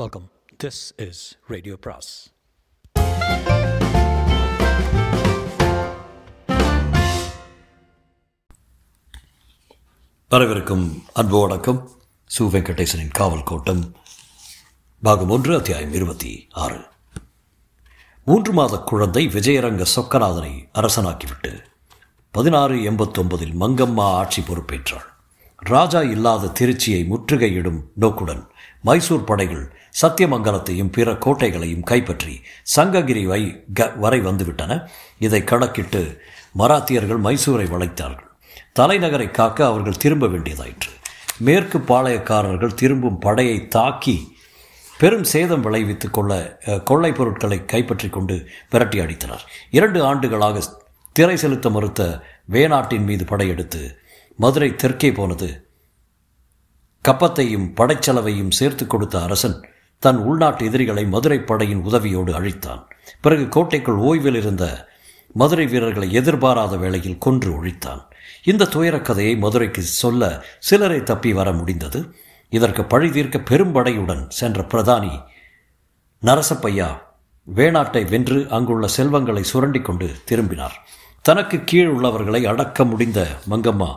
Welcome. This is radio பிராஸ். வரவிருக்கும் அன்பு வணக்கம். சு வெங்கடேசனின் காவல் கோட்டம் பாகம் 1 அத்தியாயம் 26. 3 மாத குழந்தை விஜயரங்க சொக்கநாதனை அரசனாக்கிவிட்டு 1689 மங்கம்மா ஆட்சி பொறுப்பேற்றாள். ராஜா இல்லாத திருச்சியை முற்றுகையிடும் நோக்குடன் மைசூர் படைகள் சத்தியமங்கலத்தையும் பிற கோட்டைகளையும் கைப்பற்றி சங்ககிரி வரை வந்துவிட்டன. இதை கணக்கிட்டு மராத்தியர்கள் மைசூரை வளைத்தார்கள். தலைநகரை காக்க அவர்கள் திரும்ப வேண்டியதாயிற்று. மேற்கு பாளையக்காரர்கள் திரும்பும் படையை தாக்கி பெரும் சேதம் விளைவித்து கொள்ளை பொருட்களை கைப்பற்றி கொண்டு விரட்டி அடித்தனர். 2 ஆண்டுகளாக திரை செலுத்த மறுத்த வேணாட்டின் மீது படையெடுத்து மதுரை தெற்கே போனது. கப்பத்தையும் படைச்சலவையும் சேர்த்து கொடுத்த அரசன் தன் உள்நாட்டு எதிரிகளை மதுரை படையின் உதவியோடு அழித்தான். பிறகு கோட்டைக்குள் ஓய்வில் இருந்த மதுரை வீரர்களை எதிர்பாராத வேளையில் கொன்று ஒழித்தான். இந்த துயரக்கதையை மதுரைக்கு சொல்ல சிலரை தப்பி வர முடிந்தது. இதற்கு பழி தீர்க்க பெரும்படையுடன் சென்ற பிரதானி நரசப்பையா வேணாட்டை வென்று அங்குள்ள செல்வங்களை சுரண்டி கொண்டு திரும்பினார். தனக்கு கீழ் உள்ளவர்களை அடக்க முடிந்த மங்கம்மா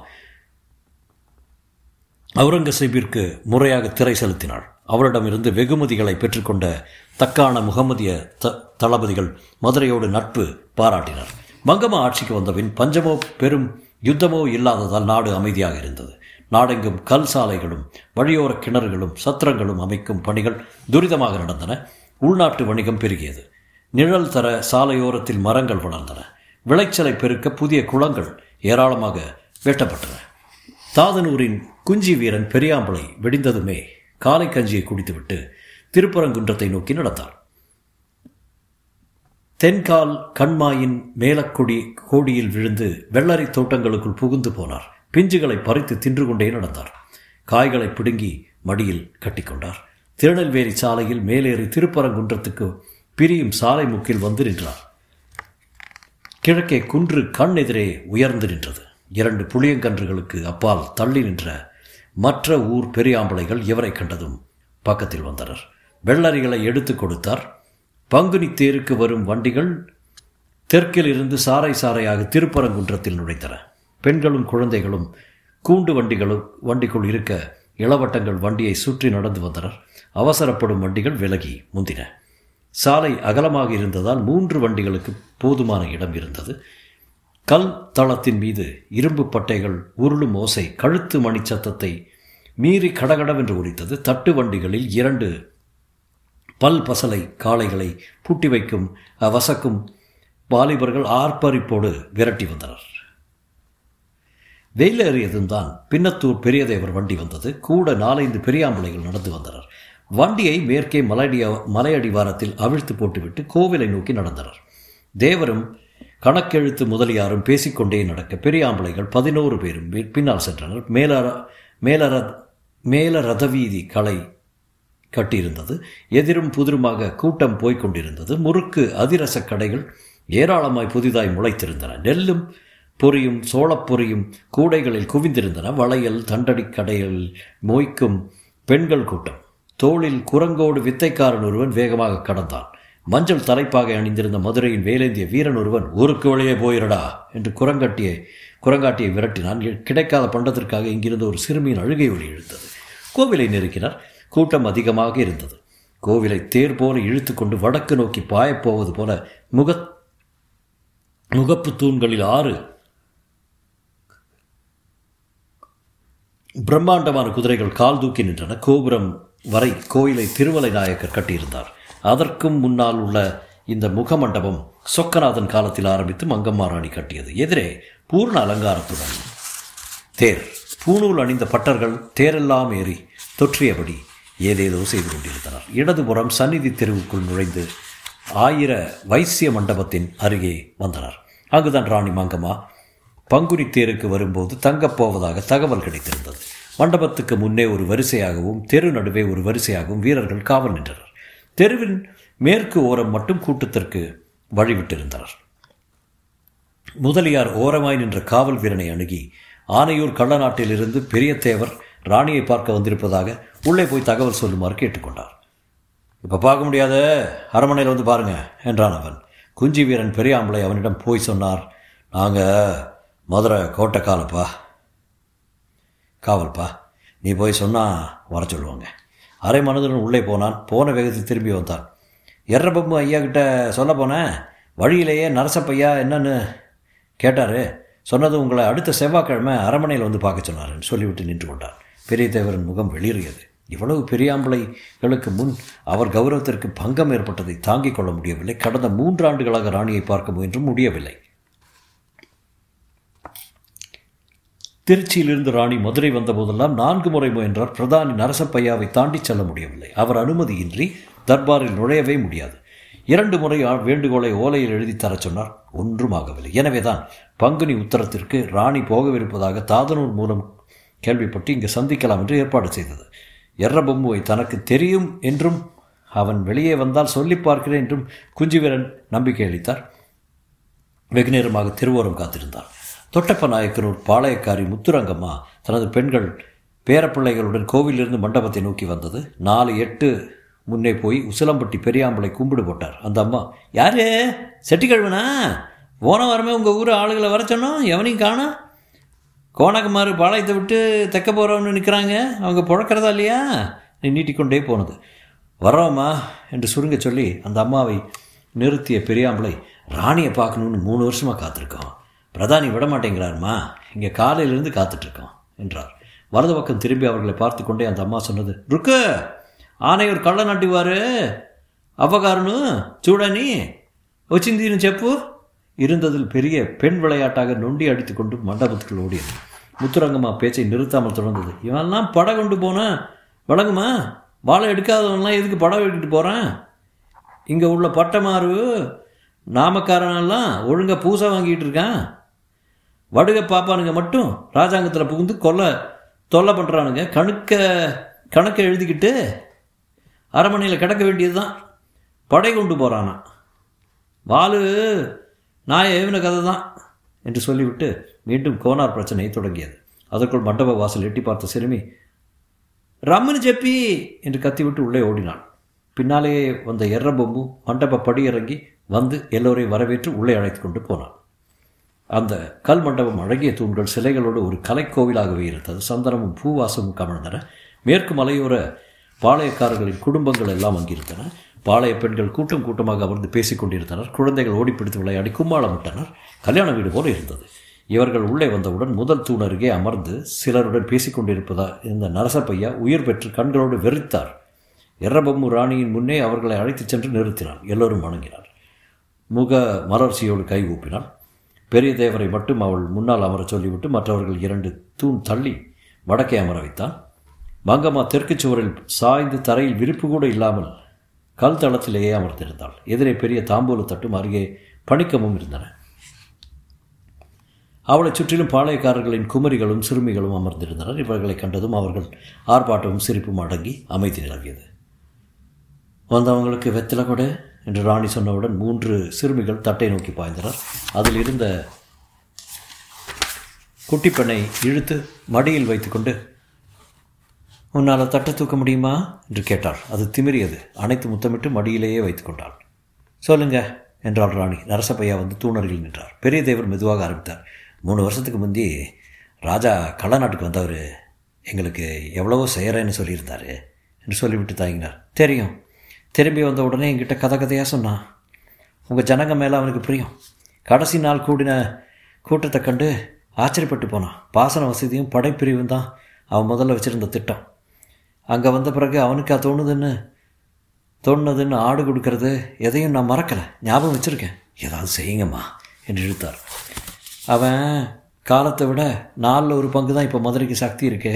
அவுரங்கசீபிற்கு முறையாக திரை செலுத்தினாள். அவரிடமிருந்து வெகுமதிகளை பெற்றுக்கொண்ட தக்கான முகமதிய தளபதிகள் மதுரையோடு நட்பு பாராட்டினர். மங்கம்மா ஆட்சிக்கு வந்தபின் பஞ்சமோ பெரும் யுத்தமோ இல்லாததால் நாடு அமைதியாக இருந்தது. நாடெங்கும் கல் சாலைகளும் வழியோர கிணறுகளும் சத்திரங்களும் அமைக்கும் பணிகள் துரிதமாக நடந்தன. உள்நாட்டு வணிகம் பெருகியது. நிழல் தர சாலையோரத்தில் மரங்கள் வளர்ந்தன. விளைச்சலை பெருக்க புதிய குளங்கள் ஏராளமாக வெட்டப்பட்டன. தாதனூரின் குஞ்சி வீரன் பெரியாம்பளை வெடிந்ததுமே காலை கஞ்சியை குடித்துவிட்டு திருப்பரங்குன்றத்தை நோக்கி நடந்தார். தென்கால் கண்மாயின் மேலக்கொடி கோடியில் விழுந்து வெள்ளரி தோட்டங்களுக்குள் புகுந்து போனார். பிஞ்சுகளை பறித்து தின்று கொண்டே நடந்தார். காய்களை பிடுங்கி மடியில் கட்டிக்கொண்டார். திருநெல்வேலி சாலையில் மேலேறி திருப்பரங்குன்றத்துக்கு பிரியும் சாலை முக்கில் வந்து நின்றார். கிழக்கே குன்று கண் எதிரே உயர்ந்து நின்றது. 2 புளியங்கன்றுகளுக்கு அப்பால் தள்ளி நின்ற மற்ற ஊர் பெரியாம்பளைகள் இவரை கண்டதும் பக்கத்தில் வந்தனர். வெள்ளரிகளை எடுத்து கொடுத்தார். பங்குனி தேருக்கு வரும் வண்டிகள் தெற்கில் இருந்து சாறை சாறையாக திருப்பரங்குன்றத்தில் நுழைந்தன. பெண்களும் குழந்தைகளும் கூண்டு வண்டிக்குள் இருக்க இளவட்டங்கள் வண்டியை சுற்றி நடந்து வந்தனர். அவசரப்படும் வண்டிகள் விலகி முந்தின. சாலை அகலமாக இருந்ததால் 3 வண்டிகளுக்கு போதுமான இடம் இருந்தது. கல் தளத்தின் மீது இரும்பு பட்டைகள் உருளும் ஓசை கழுத்து மணி சத்தத்தை மீறி கடகடவென்று ஒலித்தது. தட்டு வண்டிகளில் 2 பல் பசலை காளைகளை பூட்டி வைக்கும் வசக்கும் வாலிபர்கள் ஆர்ப்பரிப்போடு விரட்டி வந்தனர். வெயில் ஏறியதும் தான் பின்னத்தூர் பெரியதேவர் வண்டி வந்தது. கூட 4-5 பெரியாம்பளைகள் நடந்து வந்தனர். வண்டியை மேற்கே மலையடிவாரத்தில் அவிழ்த்து போட்டுவிட்டு கோவிலை நோக்கி நடந்தனர். தேவரும் கணக்கெழுத்து முதலியாரும் பேசிக்கொண்டே நடக்க பெரியாம்பளைகள் 11 பேரும் பின்னால் சென்றனர். மேலரதவீதி களை கட்டியிருந்தது. எதிரும் புதிருமாக கூட்டம் போய்கொண்டிருந்தது. முறுக்கு அதிரச கடைகள் ஏராளமாய் புதிதாய் முளைத்திருந்தன. நெல்லும் பொரியும் சோளப்பொரியும் கூடைகளில் குவிந்திருந்தன. வளையல் தண்டடி கடைகளில் மொய்க்கும் பெண்கள் கூட்டம். தோளில் குரங்கோடு வித்தைக்காரன் ஒருவன் வேகமாக கடந்தான். மஞ்சள் தலைப்பாகை அணிந்திருந்த மதுரையின் வேலேந்திய வீரன் ஒருவன் ஊருக்கு வழியே போயிடடா என்று குரங்காட்டியை விரட்டினான். கிடைக்காத பண்டத்திற்காக இங்கிருந்து ஒரு சிறுமியின் அழுகை ஒளி எழுந்தது. கோவிலை நெருக்கினார். கூட்டம் அதிகமாக இருந்தது. கோவிலை தேர் போல இழுத்து கொண்டு வடக்கு நோக்கி பாயப்போவது போல முகப்பு தூண்களில் 6 பிரம்மாண்டமான குதிரைகள் கால் தூக்கி நின்றன. கோபுரம் வரை கோயிலை திருவலை நாயக்கர் கட்டியிருந்தார். அதற்கும் முன்னால் உள்ள இந்த முகமண்டபம் சொக்கநாதன் காலத்தில் ஆரம்பித்து மங்கம்மா ராணி கட்டியது. எதிரே பூர்ண அலங்காரத்துடன் தேர். பூணூல் அணிந்த பட்டர்கள் தேரெல்லாம் ஏறி தொற்றியபடி ஏதேதோ செய்து கொண்டிருந்தனர். இடதுபுறம் சந்நிதி தெருவுக்குள் நுழைந்து 1000 வைசிய மண்டபத்தின் அருகே வந்தனர். அங்குதான் ராணி மங்கம்மா பங்குனி தேருக்கு வரும்போது தங்கப்போவதாக தகவல் கிடைத்திருந்தது. மண்டபத்துக்கு முன்னே ஒரு வரிசையாகவும் தெரு நடுவே ஒரு வரிசையாகவும் வீரர்கள் காவல் நின்றனர். தெருவின் மேற்கு ஓரம் மட்டும் கூட்டத்திற்கு வழிவிட்டிருந்தனர். முதலியார் ஓரமாய் நின்ற காவல் வீரனை அணுகி ஆனையூர் கள்ளநாட்டிலிருந்து பெரிய தேவர் ராணியை பார்க்க வந்திருப்பதாக உள்ளே போய் தகவல் சொல்லுமாறு கேட்டுக்கொண்டார். இப்போ பார்க்க முடியாது, அரண்மனையில் வந்து பாருங்கள் என்றான் அவன். குஞ்சி வீரன் பெரியாம்பளை அவனிடம் போய் சொன்னார். நாங்கள் மதுரை கோட்டை காவல்பா, நீ போய் சொன்னால் வர சொல்லுவாங்க. அரை மனதுடன் உள்ளே போனான். போன வேகத்தில் திரும்பி வந்தான். எர்ரபம்பு ஐயா கிட்ட சொல்ல போனேன், வழியிலேயே நரசப்பையா என்னன்னு கேட்டார். சொன்னது உங்களை அடுத்த செவ்வாய்க்கிழமை அரண்மனையில் வந்து பார்க்க சொன்னார்ன்னு சொல்லிவிட்டு நின்று கொண்டான். பெரிய தேவரின் முகம் வெளியேறியது. இவ்வளவு பெரியாம்பளைகளுக்கு முன் அவர் கௌரவத்திற்கு பங்கம் ஏற்பட்டதை தாங்கிக் கொள்ள முடியவில்லை. கடந்த 3 ஆண்டுகளாக ராணியை பார்க்க முயன்றும் முடியவில்லை. திருச்சியிலிருந்து ராணி மதுரை வந்தபோதெல்லாம் 4 முறை முயன்றார். பிரதானி நரசப்பையாவை தாண்டி செல்ல முடியவில்லை. அவர் அனுமதியின்றி தர்பாரில் நுழையவே முடியாது. 2 முறை வேண்டுகோளை ஓலையில் எழுதி தர சொன்னார். ஒன்றும் ஆகவில்லை. எனவேதான் பங்குனி உத்தரத்திற்கு ராணி போகவிருப்பதாக தாதனூர் மூலம் கேள்விப்பட்டு இங்கு சந்திக்கலாம் என்று ஏற்பாடு செய்தது. எர்ரபொம்புவை தனக்கு தெரியும் என்றும் அவன் வெளியே வந்தால் சொல்லி பார்க்கிறேன் என்றும் குஞ்சிவீரன் நம்பிக்கை அளித்தார். வெகுநேரமாக திருவோரம் காத்திருந்தார். தொட்டப்ப நாயக்கனூர் பாளையக்காரி முத்துரங்கம்மா தனது பெண்கள் பேரப்பிள்ளைகளுடன் கோவிலிருந்து மண்டபத்தை நோக்கி வந்தது. 4-8 முன்னே போய் உசிலம்பட்டி பெரியாம்பளை கும்பிடு போட்டார். அந்த அம்மா, யாரு செட்டிக்கழுவனா? போன வாரமே உங்கள் ஊர் ஆளுகளை வர சொன்னோம், எவனையும் காணா. கோணகுமார் பாளையத்தை விட்டு தைக்க போகிறவன்னு நிற்கிறாங்க, அவங்க பிழக்கிறதா இல்லையா? நீ நீட்டிக்கொண்டே போனது. வர்றோம்மா என்று சுருங்க சொல்லி அந்த அம்மாவை நிறுத்திய பெரியாம்பளை, ராணியை பார்க்கணுன்னு 3 வருஷமாக காத்திருக்கோம், பிரதானி விடமாட்டேங்கிறாருமா, இங்கே காலையிலிருந்து காத்துட்ருக்கோம் என்றார். வலது பக்கம் திரும்பி அவர்களை பார்த்து கொண்டே அந்த அம்மா சொன்னது, ருக்கு ஆனையூர் கள்ள நாட்டுவார் அவ்வகாரனு சூடானி வச்சிந்தின்னு செப்பு இருந்ததில் பெரிய பெண் விளையாட்டாக நொண்டி அடித்து கொண்டு மண்டபத்துக்குள் ஓடியது. முத்துரங்கம்மா பேச்சை நிறுத்தாமல் தொடர்ந்தது. இவெல்லாம் படம் கொண்டு போனேன் வழங்குமா, வாழை எடுக்காதவன்லாம் எதுக்கு படம் எடுத்துகிட்டு போகிறேன்? இங்கே உள்ள பட்டமாறு நாமக்காரனெல்லாம் ஒழுங்காக பூசை வாங்கிட்டு இருக்கான். வடுக பாப்பானுங்க மட்டும் ராஜாங்கத்தில் புகுந்து தொல்லை பண்ணுறானுங்க. கணக்கை எழுதிக்கிட்டு அரண்மனையில் கிடக்க வேண்டியது தான். படை கொண்டு போகிறானா வாலு நான் ஏவின கதை தான் என்று சொல்லிவிட்டு மீண்டும் கோனார் பிரச்சனை தொடங்கியது. அதற்குள் மண்டப வாசல் எட்டி பார்த்த சிறுமி, ரம்மினு செப்பி என்று கத்திவிட்டு உள்ளே ஓடினாள். பின்னாலேயே வந்த எர்ரபொம்பு மண்டப படியிறங்கி வந்து எல்லோரையும் வரவேற்று உள்ளே அழைத்து கொண்டு போனான். அந்த கல் மண்டபம் அழகிய தூண்கள் சிலைகளோடு ஒரு கலைக்கோவிலாகவே இருந்தது. சந்தனமும் பூவாசமும் கமழ்ந்தன. மேற்கு மலையோர பாளையக்காரர்களின் குடும்பங்கள் எல்லாம் அங்கிருந்தன. பாளைய பெண்கள் கூட்டம் கூட்டமாக அமர்ந்து பேசிக் கொண்டிருந்தனர். குழந்தைகள் ஓடிப்பிடித்து விளையாடி கும்மாளமிட்டனர். கல்யாண வீடு போல இருந்தது. இவர்கள் உள்ளே வந்தவுடன் முதல் தூண் அருகே அமர்ந்து சிலருடன் பேசிக்கொண்டிருப்பதா இருந்த நரசப்பையா உயிர் பெற்று கண்களோடு வெறித்தார். எர்ரபொம்பு ராணியின் முன்னே அவர்களை அழைத்துச் சென்று நிறுத்தினார். எல்லோரும் வணங்கினார். முக மலர்ச்சியோடு கை கூப்பினாள். பெரிய தேவரை மட்டும் அவள் முன்னால் அமர சொல்லிவிட்டு மற்றவர்கள் 2 தூண் தள்ளி வடக்கே அமர வைத்தான். மங்கம்மா தெற்கு சுவரில் சாய்ந்து தரையில் விரிப்பு கூட இல்லாமல் கல் தளத்திலேயே அமர்ந்திருந்தாள். எதிரே பெரிய தாம்பூல தட்டும் அருகே பணிக்கமும் இருந்தன. அவளை சுற்றிலும் பாளையக்காரர்களின் குமரிகளும் சிறுமிகளும் அமர்ந்திருந்தனர். இவர்களை கண்டதும் அவர்கள் ஆர்ப்பாட்டமும் சிரிப்பும் அடங்கி அமைதி நிலவியது. வந்தவங்களுக்கு வெத்தலை கொடு என்று ராணி சொன்னவுடன் 3 சிறுமிகள் தட்டை நோக்கி பாய்ந்தனர். அதில் இருந்த குட்டிப்பெண்ணை இழுத்து மடியில் வைத்துக்கொண்டு, உன்னால் தட்டை தூக்க முடியுமா என்று கேட்டாள். அது திமிரியது. அனைத்து முத்தமிட்டு மடியிலேயே வைத்துக்கொண்டாள். சொல்லுங்க என்றாள் ராணி. நரசப்பையா வந்து தூணருகில் நின்றார். பெரிய தேவர் மெதுவாக ஆரம்பித்தார். 3 வருஷத்துக்கு முந்தி ராஜா கள்ள நாட்டுக்கு வந்தவர் எங்களுக்கு எவ்வளவோ செய்கிறேன்னு சொல்லியிருந்தார் என்று சொல்லிவிட்டு தாங்கினார். தெரியும். திரும்பி வந்த உடனே என்கிட்ட கதையாக சொன்னான். உங்கள் ஜனங்க மேலே அவனுக்கு பிரியம். கடைசி நாள் கூடின கூட்டத்தை கண்டு ஆச்சரியப்பட்டு போனான். பாசன வசதியும் படைப்பிரிவும் தான் அவன் முதல்ல வச்சுருந்த திட்டம். அங்கே வந்த பிறகு அவனுக்கா தோணுதுன்னு ஆடு கொடுக்கறது எதையும் நான் மறக்கலை, ஞாபகம் வச்சுருக்கேன். ஏதாவது செய்யுங்கம்மா என்று இழுத்தார். அவன் காலத்தை விட 4/1 பங்கு தான் இப்போ மதுரைக்கு சக்தி இருக்கு.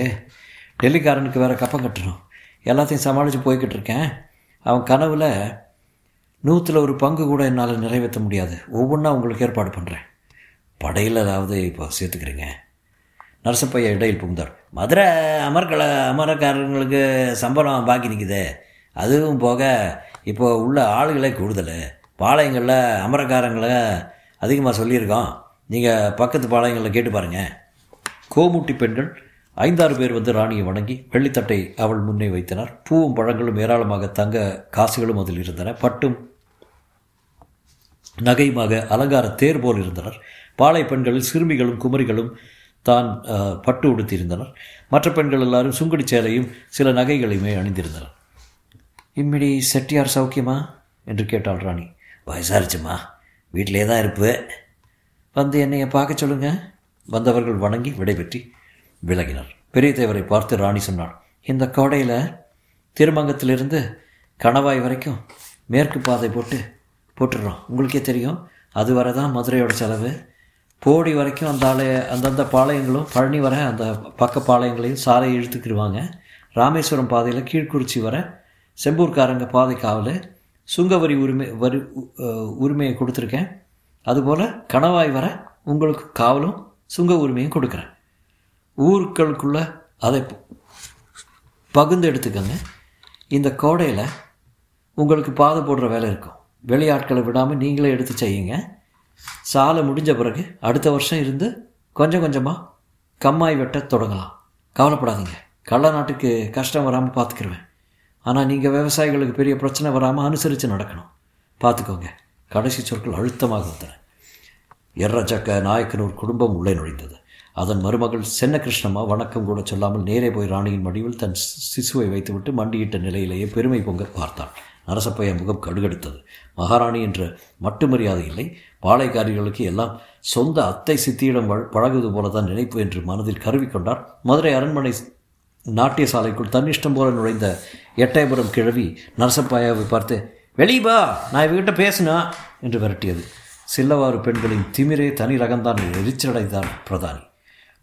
டெல்லிக்காரனுக்கு வேறு கப்பம் கட்டுறோம். எல்லாத்தையும் சமாளித்து போய்கிட்டு இருக்கேன். அவன் கனவுல 100% கூட என்னால் நிறைவேற்ற முடியாது. ஒவ்வொன்றா உங்களுக்கு ஏற்பாடு பண்ணுறேன். படையில் ஏதாவது இப்போ சேர்த்துக்கிறீங்க. நரசப்பையா இடையில் புகுந்தார். மதுரை அமரக்காரங்களுக்கு சம்பளம் பாக்கி நிற்குது. அதுவும் போக இப்போ உள்ள ஆளுகளே கூடுதல். பாளையங்களில் அமரக்காரங்களை அதிகமாக சொல்லியிருக்கோம். நீங்கள் பக்கத்து பாளையங்களில் கேட்டு பாருங்கள். கோமுட்டி பெண்கள் 5-6 பேர் வந்து ராணியை வணங்கி வெள்ளித்தட்டை அவள் முன்னே வைத்தனர். பூவும் பழங்களும் ஏராளமாக தங்க காசுகளும் அதில் இருந்தன. பட்டும் நகையுமாக அலங்கார தேர் போல் இருந்தனர். பாலை பெண்களில் சிறுமிகளும் குமரிகளும் தான் பட்டு உடுத்தியிருந்தனர். மற்ற பெண்கள் எல்லாரும் சுங்குடி சேலையும் சில நகைகளையுமே அணிந்திருந்தனர். இம்மிடி செட்டியார் சௌக்கியமா என்று கேட்டாள் ராணி. வயசாரிச்சுமா, வீட்டிலே தான் இருப்பு, வந்து என்னையை பார்க்க சொல்லுங்கள். வந்தவர்கள் வணங்கி விடைபெற்றி விலகினார். பெரிய தேவரை பார்த்து ராணி சொன்னாள், இந்த கோடையில் திருமங்கத்திலிருந்து கணவாய் வரைக்கும் மேற்கு பாதை போட்டுடுறோம். உங்களுக்கே தெரியும், அது வரை தான் மதுரையோட செலவு. போடி வரைக்கும் அந்தந்த பாளையங்களும் பழனி வர அந்த பக்க பாளையங்களையும் சாலையை இழுத்துக்கிடுவாங்க. ராமேஸ்வரம் பாதையில் கீழ்குறிச்சி வர செம்பூர்காரங்க பாதை காவல் சுங்கவரி உரிமையை கொடுத்துருக்கேன். அதுபோல் கணவாய் வர உங்களுக்கு காவலும் சுங்க உரிமையும் கொடுக்குறேன். ஊர்களுக்குள்ளே அதை பகுந்து எடுத்துக்கோங்க. இந்த கோடையில் உங்களுக்கு பாதை போடுற வேலை இருக்கும். வெளியாட்களை விடாமல் நீங்களே எடுத்து செய்யுங்க. சாலை முடிஞ்ச பிறகு அடுத்த வருஷம் இருந்து கொஞ்சம் கொஞ்சமாக கம்மாய் வெட்ட தொடங்கலாம். கவலைப்படாதீங்க, கள்ள நாட்டுக்கு கஷ்டம் வராமல் பார்த்துக்கிடுவேன். ஆனால் நீங்கள் விவசாயிகளுக்கு பெரிய பிரச்சனை வராமல் அனுசரித்து நடக்கணும், பார்த்துக்கோங்க. கடைசி சொற்கள் அழுத்தமாக வந்தன. எர்ரச்சக்க நாயக்கன் ஒரு குடும்பம் உள்ளே நுழைந்தது. அதன் மருமகள் சென்னகிருஷ்ணம்மா வணக்கம் கூட சொல்லாமல் நேரே போய் ராணியின் மடிவில் தன் சிசுவை வைத்துவிட்டு மண்டியிட்ட நிலையிலேயே பெருமை பொங்க பார்த்தாள். நரசப்பையா முகம் கடுகடுத்தது. மகாராணி என்ற மட்டு மரியாதை இல்லை. பாளையக்காரிகளுக்கு எல்லாம் சொந்த அத்தை சித்தியிடம் பழகுவது போல தான் நினைப்பு என்று மனதில் கருவிக்கொண்டார். மதுரை அரண்மனை நாட்டிய சாலைக்குள் தன்னிஷ்டம் போல நுழைந்த எட்டயபுரம் கிழவி நரசப்பாயாவை பார்த்து, வெளியபா, நான் இவகிட்ட பேசினா என்று விரட்டியது. சில்லவாறு பெண்களின் திமிரே தனி ரகம்தான். எரிச்சலடைந்தார் பிரதானி.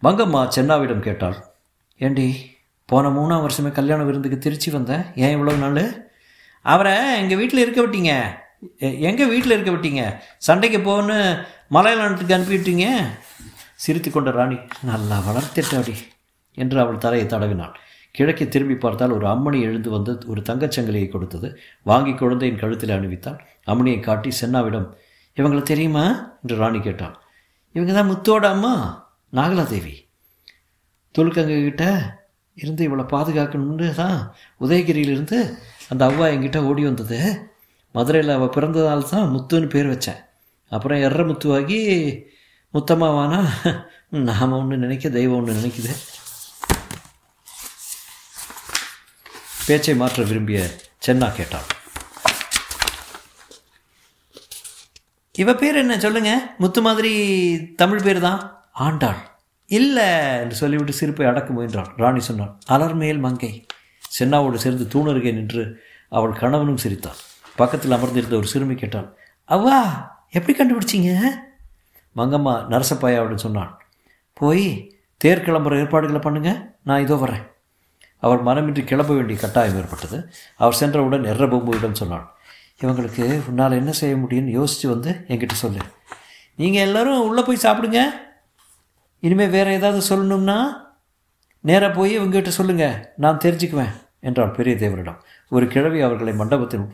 மங்கம்மா சென்னாவிடம் கேட்டாள், ஏண்டி போன 3ஆம் வருஷமே கல்யாண விருந்துக்கு திருச்சி வந்தேன், ஏன் இவ்வளோ நாள்? அவரை எங்கள் வீட்டில் இருக்க விட்டீங்க, சண்டைக்கு போன்னு மலையாளத்துக்கு அனுப்பிவிட்டீங்க. சிரித்து கொண்ட ராணி, நல்லா வளர்த்திட்டாடி என்று அவள் தலையை தடவினாள். கிழக்கே திரும்பி பார்த்தால் ஒரு அம்மணி எழுந்து வந்து ஒரு தங்கச்சங்கிலியை கொடுத்தது. வாங்கி குழந்தையின் கழுத்தில் அணிவித்தாள். அம்மணியை காட்டி சென்னாவிடம், இவங்களை தெரியுமா என்று ராணி கேட்டாள். இவங்க தான் முத்தோட அம்மா நாகலாதேவி. துலுக்கங்ககிட்ட இருந்து இவளை பாதுகாக்கணும்னு தான் உதயகிரியிலிருந்து அந்த அவ்வா என்கிட்ட ஓடி வந்தது. மதுரையில் அவள் பிறந்ததால் தான் முத்துன்னு பேர் வச்சேன். அப்புறம் எர்ற முத்துவாகி முத்தம்மாவானா. நாம் ஒன்று நினைக்க தெய்வம் ஒன்று நினைக்குது. பேச்சை மாற்ற விரும்பிய சென்னா கேட்டாள், இவ பேர் என்ன சொல்லுங்க? முத்து மாதிரி தமிழ் பேர் தான். ஆண்டாள் இல்லை என்று சொல்லிவிட்டு சிரிப்பை அடக்க முயன்றாள். ராணி சொன்னாள், அலர்மேல் மங்கை. சென்னாவோடு சேர்ந்து தூணருகே நின்று அவள் கணவனும் சிரித்தாள். பக்கத்தில் அமர்ந்திருந்த ஒரு சிறுமி கேட்டாள், அவ்வா எப்படி கண்டுபிடிச்சிங்க? மங்கம்மா நரசப்பாயாவிடம் சொன்னாள், போய் தேர் கிளம்புற ஏற்பாடுகளை பண்ணுங்க, நான் இதோ வரேன். அவர் மனமின்றி கிளம்ப வேண்டிய கட்டாயம் ஏற்பட்டது. அவர் சென்றவுடன் எர்ற பொம்புவிடம் சொன்னாள், இவங்களுக்கு உன்னால் என்ன செய்ய முடியும்னு யோசித்து வந்து என்கிட்ட சொல்லு. நீங்கள் எல்லோரும் உள்ளே போய் சாப்பிடுங்க. இனிமேல் வேறு ஏதாவது சொல்லணும்னா நேராக போய் இவங்ககிட்ட சொல்லுங்கள், நான் தெரிஞ்சுக்குவேன் என்றாள் பெரிய தேவரிடம். ஒரு கிழவி அவர்களை மண்டபத்தின்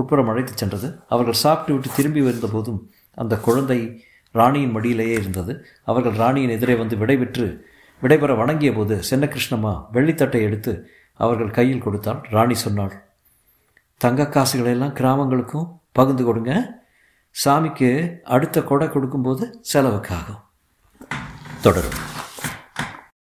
உட்புறம் அழைத்து சென்றது. அவர்கள் சாப்பிட்டு விட்டு திரும்பி வந்தபோதும் அந்த குழந்தை ராணியின் மடியிலேயே இருந்தது. அவர்கள் ராணியின் எதிரே வந்து விடைபெற வணங்கிய போது சென்னகிருஷ்ணம்மா வெள்ளித்தட்டை எடுத்து அவர்கள் கையில் கொடுத்தாள். ராணி சொன்னாள், தங்க காசுகளெல்லாம் கிராமங்களுக்கும் பகிர்ந்து கொடுங்க. சாமிக்கு அடுத்த கொடை கொடுக்கும்போது செலவுக்காகும். தொடரும்.